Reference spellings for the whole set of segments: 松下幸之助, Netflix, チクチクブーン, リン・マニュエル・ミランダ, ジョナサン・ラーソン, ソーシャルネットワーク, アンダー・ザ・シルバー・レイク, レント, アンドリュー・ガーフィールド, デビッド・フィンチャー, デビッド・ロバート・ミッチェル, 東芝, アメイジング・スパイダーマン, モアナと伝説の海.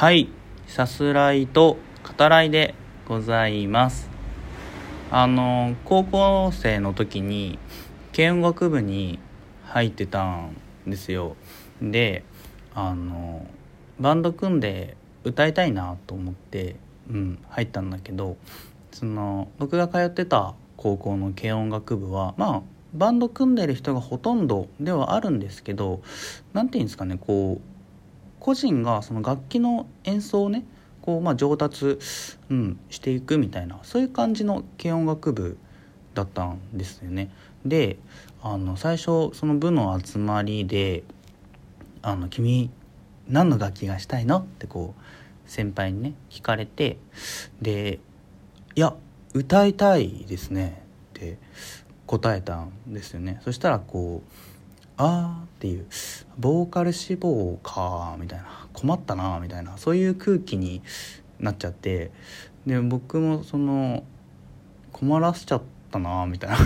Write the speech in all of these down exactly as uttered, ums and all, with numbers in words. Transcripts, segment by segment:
はい、さすらいと語らいでございます。あの高校生の時に軽音楽部に入ってたんですよ。であのバンド組んで歌いたいなと思って、うん、入ったんだけど、その僕が通ってた高校の軽音楽部はまあバンド組んでる人がほとんどではあるんですけど、なんていうんですかね、こう個人がその楽器の演奏をねこうまあ上達、うん、していくみたいな、そういう感じの軽音楽部だったんですよね。であの最初その部の集まりであの君何の楽器がしたいのってこう先輩にね聞かれて、でいや歌いたいですねって答えたんですよね。そしたらこうあーっていうボーカル志望かみたいな、困ったなみたいな、そういう空気になっちゃって、で僕もその困らせちゃったなみたいな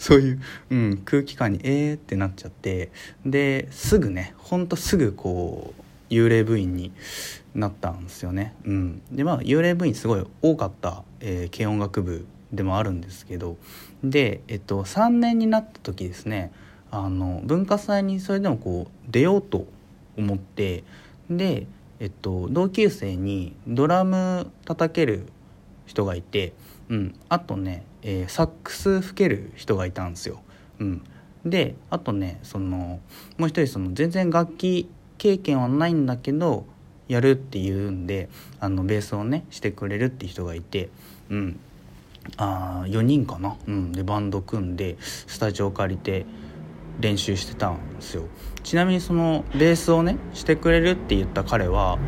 そういう、うん、空気感にえーってなっちゃって、ですぐねほんとすぐこう幽霊部員になったんですよね、うん、でまあ幽霊部員すごい多かった、えー、軽音楽部でもあるんですけど、で、えっと、さんねんになった時ですね、あの文化祭にそれでもこう出ようと思って、で、えっと、同級生にドラム叩ける人がいて、うん、あとね、えー、サックス吹ける人がいたんですよ、うん、であとねそのもう一人その全然楽器経験はないんだけどやるっていうんであのベースをねしてくれるって人がいて、うん、あよにんかな、うん、でバンド組んでスタジオ借りて練習してたんですよ。ちなみにそのベースをねしてくれるって言った彼は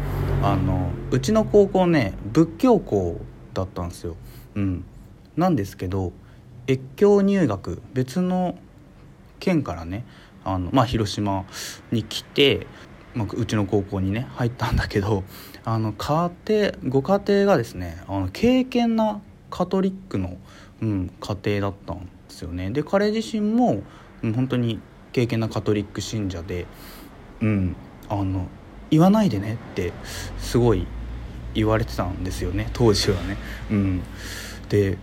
あのうちの高校ね仏教校だったんですよ、うん、なんですけど越境入学、別の県からねあの、まあ、広島に来て、まあ、うちの高校にね入ったんだけど、あの家庭ご家庭がですねあの敬虔なカトリックの、うん、家庭だったんですよね。で彼自身も本当に敬虔なカトリック信者で、うん、あの言わないでねってすごい言われてたんですよね当時はね、うん、で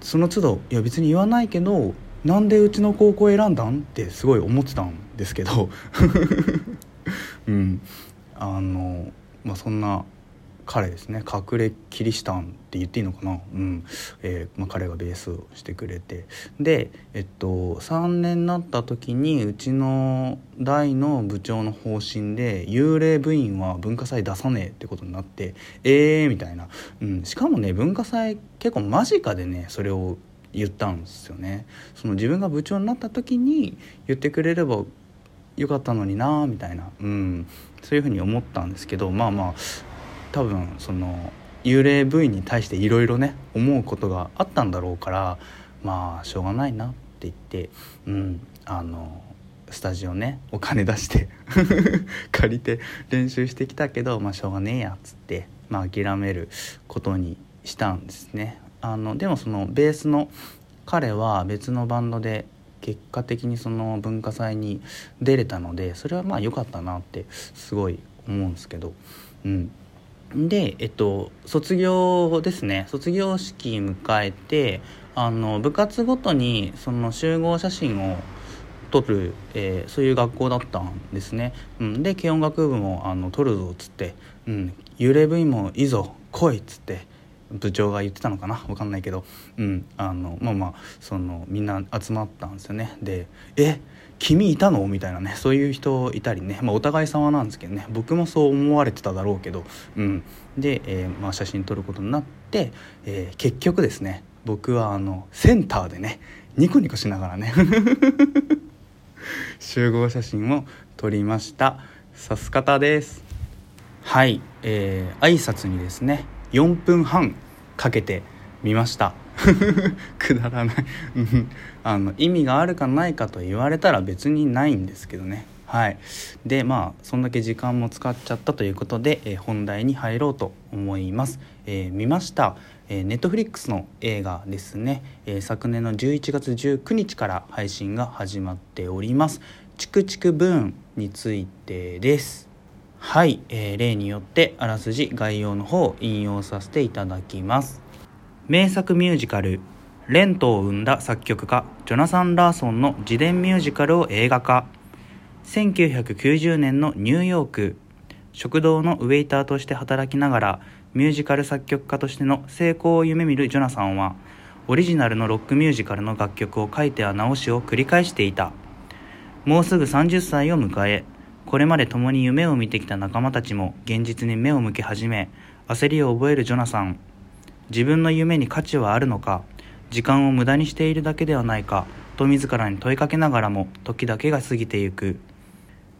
その都度いや別に言わないけどなんでうちの高校選んだんってすごい思ってたんですけど、うんあのまあ、そんな彼ですね、隠れキリシタンって言っていいのかな、うんえーまあ、彼がベースをしてくれて、で、えっと、さんねんになった時にうちの大の部長の方針で幽霊部員は文化祭出さねえってことになって、えーみたいな、うん、しかもね文化祭結構間近でねそれを言ったんですよね。その自分が部長になった時に言ってくれればよかったのになみたいな、うん、そういうふうに思ったんですけど、まあまあ多分その幽霊部員に対していろいろね思うことがあったんだろうから、まあしょうがないなって言って、うん、あのスタジオねお金出して借りて練習してきたけど、まあしょうがねえやっつって、まあ、諦めることにしたんですね。あのでもそのベースの彼は別のバンドで結果的にその文化祭に出れたので、それはまあ良かったなってすごい思うんですけど、うんで、えっと、卒業ですね、卒業式迎えてあの部活ごとにその集合写真を撮る、えー、そういう学校だったんですね、うん、で軽音楽部もあの撮るぞっつって、うん、幽霊部員もいいぞ来いっつって部長が言ってたのかな分かんないけど、うん、あのまあまあそのみんな集まったんですよね。でえ君いたのみたいなね、そういう人いたりね、まあ、お互い様なんですけどね、僕もそう思われてただろうけど、うん、で、えーまあ、写真撮ることになって、えー、結局ですね僕はあのセンターでねニコニコしながらね集合写真を撮りました。さす方です。はい、えー、挨拶にですねよんぷんはんかけてみましたくだらないあの意味があるかないかと言われたら別にないんですけどね。はいでまあそんだけ時間も使っちゃったということで、えー、本題に入ろうと思います。えー、見ました、えー、Netflix の映画ですね、えー、昨年のじゅういちがつじゅうくにちから配信が始まっております。チクチクブーンについてです。はい、えー、例によってあらすじ概要の方を引用させていただきます。名作ミュージカルレントを生んだ作曲家ジョナサン・ラーソンの自伝ミュージカルを映画化。せんきゅうひゃくきゅうじゅうねんのニューヨーク、食堂のウェイターとして働きながらミュージカル作曲家としての成功を夢見るジョナサンは、オリジナルのロックミュージカルの楽曲を書いては直しを繰り返していた。もうすぐさんじゅっさいを迎え、これまで共に夢を見てきた仲間たちも現実に目を向け始め、焦りを覚えるジョナサン。自分の夢に価値はあるのか、時間を無駄にしているだけではないかと自らに問いかけながらも、時だけが過ぎていく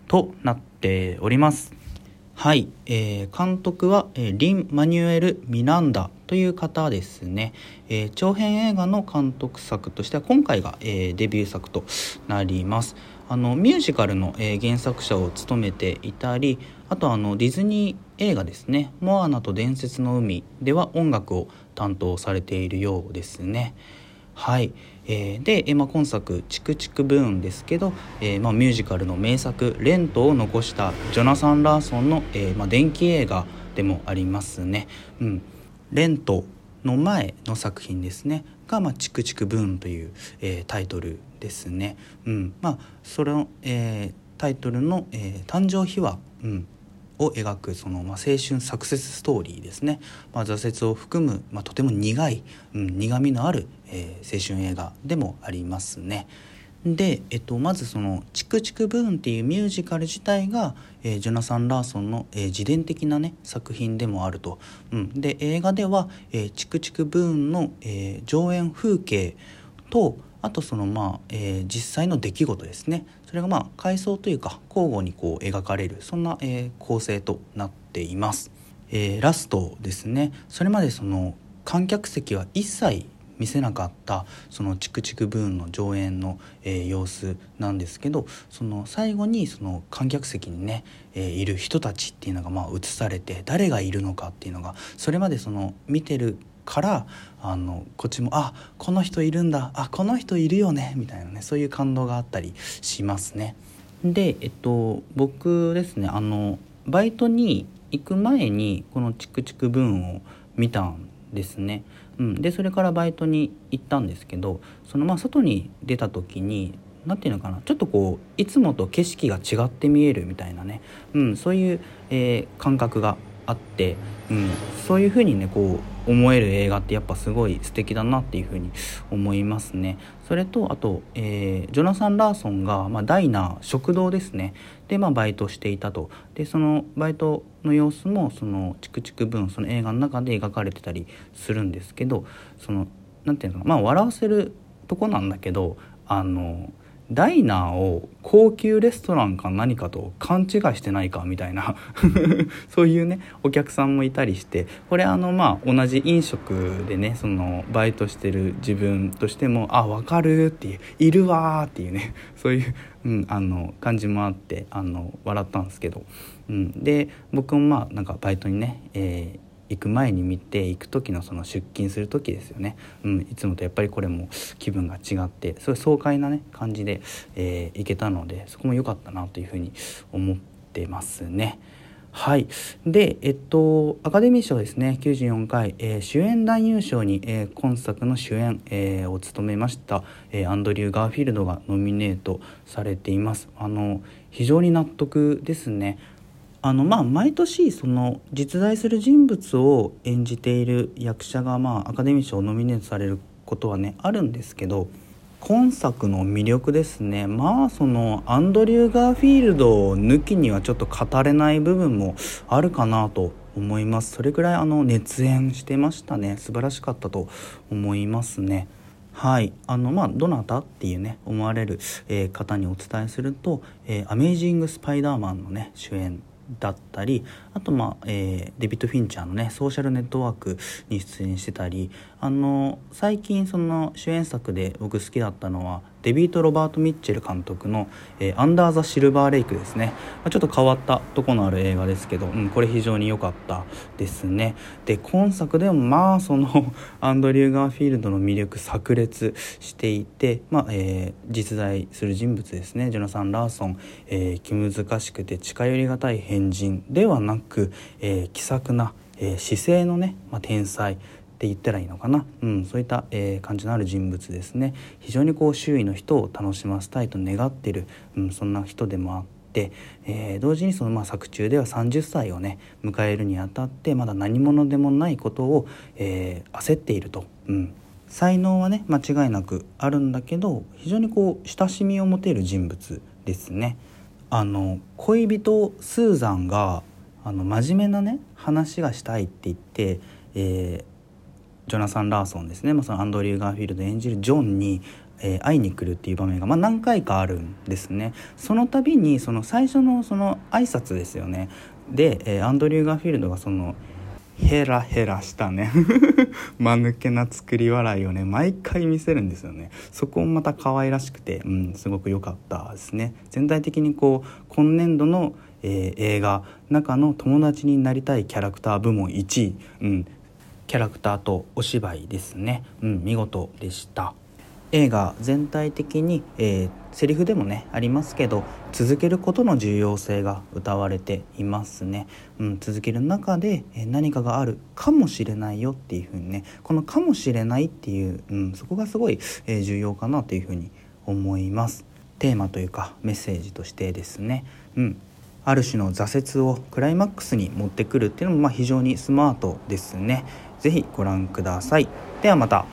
となっております。はい、えー、監督は、えー、リン・マニュエル・ミランダという方ですね。えー、長編映画の監督作としては今回が、えー、デビュー作となります。あのミュージカルの、えー、原作者を務めていたり、あとあのディズニー映画ですね、モアナと伝説の海では音楽を担当されているようですね。はい、えー、で、まあ、今作チクチクブームですけど、えーまあ、ミュージカルの名作レントを残したジョナサン・ラーソンの、えーまあ、伝記映画でもありますね。うん、レントの前の作品ですねが、まあ、チクチクブームという、えー、タイトルですね。うん、まあそれの、えー、タイトルの、えー、誕生秘話、うんを描くその、まあ、青春サクセスストーリーですね。まあ、挫折を含む、まあ、とても苦い、うん、苦みのある、えー、青春映画でもありますね。で、えっと、まずその「チクチクブーン」っていうミュージカル自体が、えー、ジョナサン・ラーソンの、えー、自伝的な、ね、作品でもあると。うん、で映画では、えー「チクチクブーンの」の、えー、上演風景と、あとそのまあ、えー、実際の出来事ですね。それがまあ回想というか交互にこう描かれる、そんな、えー、構成となっています。えー、ラストですね。それまでその観客席は一切見せなかったそのチクチクブーンの上演の、えー、様子なんですけど、その最後にその観客席にね、えー、いる人たちっていうのがまあ映されて、誰がいるのかっていうのが、それまでその見てるからあのこっちもあこの人いるんだあこの人いるよねみたいなね、そういう感動があったりしますね。で、えっと、僕ですね、あのバイトに行く前にこのチクチクブーンを見たんですね。うん、でそれからバイトに行ったんですけど、そのまあ外に出た時になんていうのかな、ちょっとこういつもと景色が違って見えるみたいなね、うん、そういう、えー、感覚があって、うん、そういう風にねこう思える映画ってやっぱすごい素敵だなっていう風に思いますね。それとあと、えー、ジョナサン・ラーソンが、まあ、ダイナー食堂ですねで、まあ、バイトしていたと。でそのバイトの様子もそのチクチク分その映画の中で描かれてたりするんですけど、そのなんていうのかな、まあ、笑わせるとこなんだけど、あのダイナーを高級レストランか何かと勘違いしてないかみたいなそういうねお客さんもいたりして、これあのまあ同じ飲食でねそのバイトしてる自分としてもあ分かるっていういるわーっていうね、そういう、うん、あの感じもあってあの笑ったんですけど、うん、で僕もまあなんかバイトにね、えー行く前に見て、行く時のその出勤する時ですよね、うん、いつもとやっぱりこれも気分が違ってすごい爽快な、ね、感じで、えー、行けたので、そこも良かったなというふうに思ってますね。はい、で、えっと、アカデミー賞ですねきゅうじゅうよんかい、えー、主演男優賞に、えー、今作の主演、えー、を務めました、えー、アンドリュー・ガーフィールドがノミネートされています。あの非常に納得ですね。あのまあ毎年その実在する人物を演じている役者がまあアカデミー賞をノミネートされることはねあるんですけど、今作の魅力ですね、まあそのアンドリュー・ガーフィールド抜きにはちょっと語れない部分もあるかなと思います。それくらいあの熱演してましたね。素晴らしかったと思いますね。はい、あのまあどなたっていうね思われる、えー、方にお伝えすると、えー、アメイジング・スパイダーマンのね主演だったり、あと、まあえー、デビッド・フィンチャーのねソーシャルネットワークに出演してたり、あの最近その主演作で僕好きだったのはデビッド・ロバート・ミッチェル監督の、えー、アンダー・ザ・シルバー・レイクですね、まあ、ちょっと変わったとこのある映画ですけど、うん、これ非常に良かったですね。で今作でもまあそのアンドリュー・ガーフィールドの魅力炸裂していて、まあえー、実在する人物ですね、ジョナサン・ラーソン、えー、気難しくて近寄りがたい変人ではなく、えー、気さくな、えー、姿勢のね、まあ、天才って言ったらいいのかな、うん、そういった、えー、感じのある人物ですね。非常にこう周囲の人を楽しませたいと願っている、うん、そんな人でもあって、えー、同時にその、まあ、作中ではさんじゅっさいをね迎えるにあたってまだ何者でもないことを、えー、焦っていると、うん、才能はね間違いなくあるんだけど非常にこう親しみを持てる人物ですね。あの恋人スーザンがあの真面目なね話がしたいって言って、えージョナサン・ラーソンですね、まあ、そのアンドリュー・ガーフィールド演じるジョンに、えー、会いに来るっていう場面が、まあ、何回かあるんですね。その度にその最初のその挨拶ですよね。で、えー、アンドリュー・ガーフィールドがそのヘラヘラしたね間抜けな作り笑いをね毎回見せるんですよね。そこもまた可愛らしくて、うん、すごく良かったですね。全体的にこう今年度の、えー、映画中の友達になりたいキャラクター部門いちい、うんキャラクターとお芝居ですね、うん、見事でした。映画全体的に、えー、セリフでもねありますけど続けることの重要性が謳われていますね、うん、続ける中で、えー、何かがあるかもしれないよっていう風にね、このかもしれないっていう、うん、そこがすごい、えー、重要かなという風に思います。テーマというかメッセージとしてですね、うんある種の挫折をクライマックスに持ってくるっていうのもまあ非常にスマートですね。ぜひご覧ください。ではまた。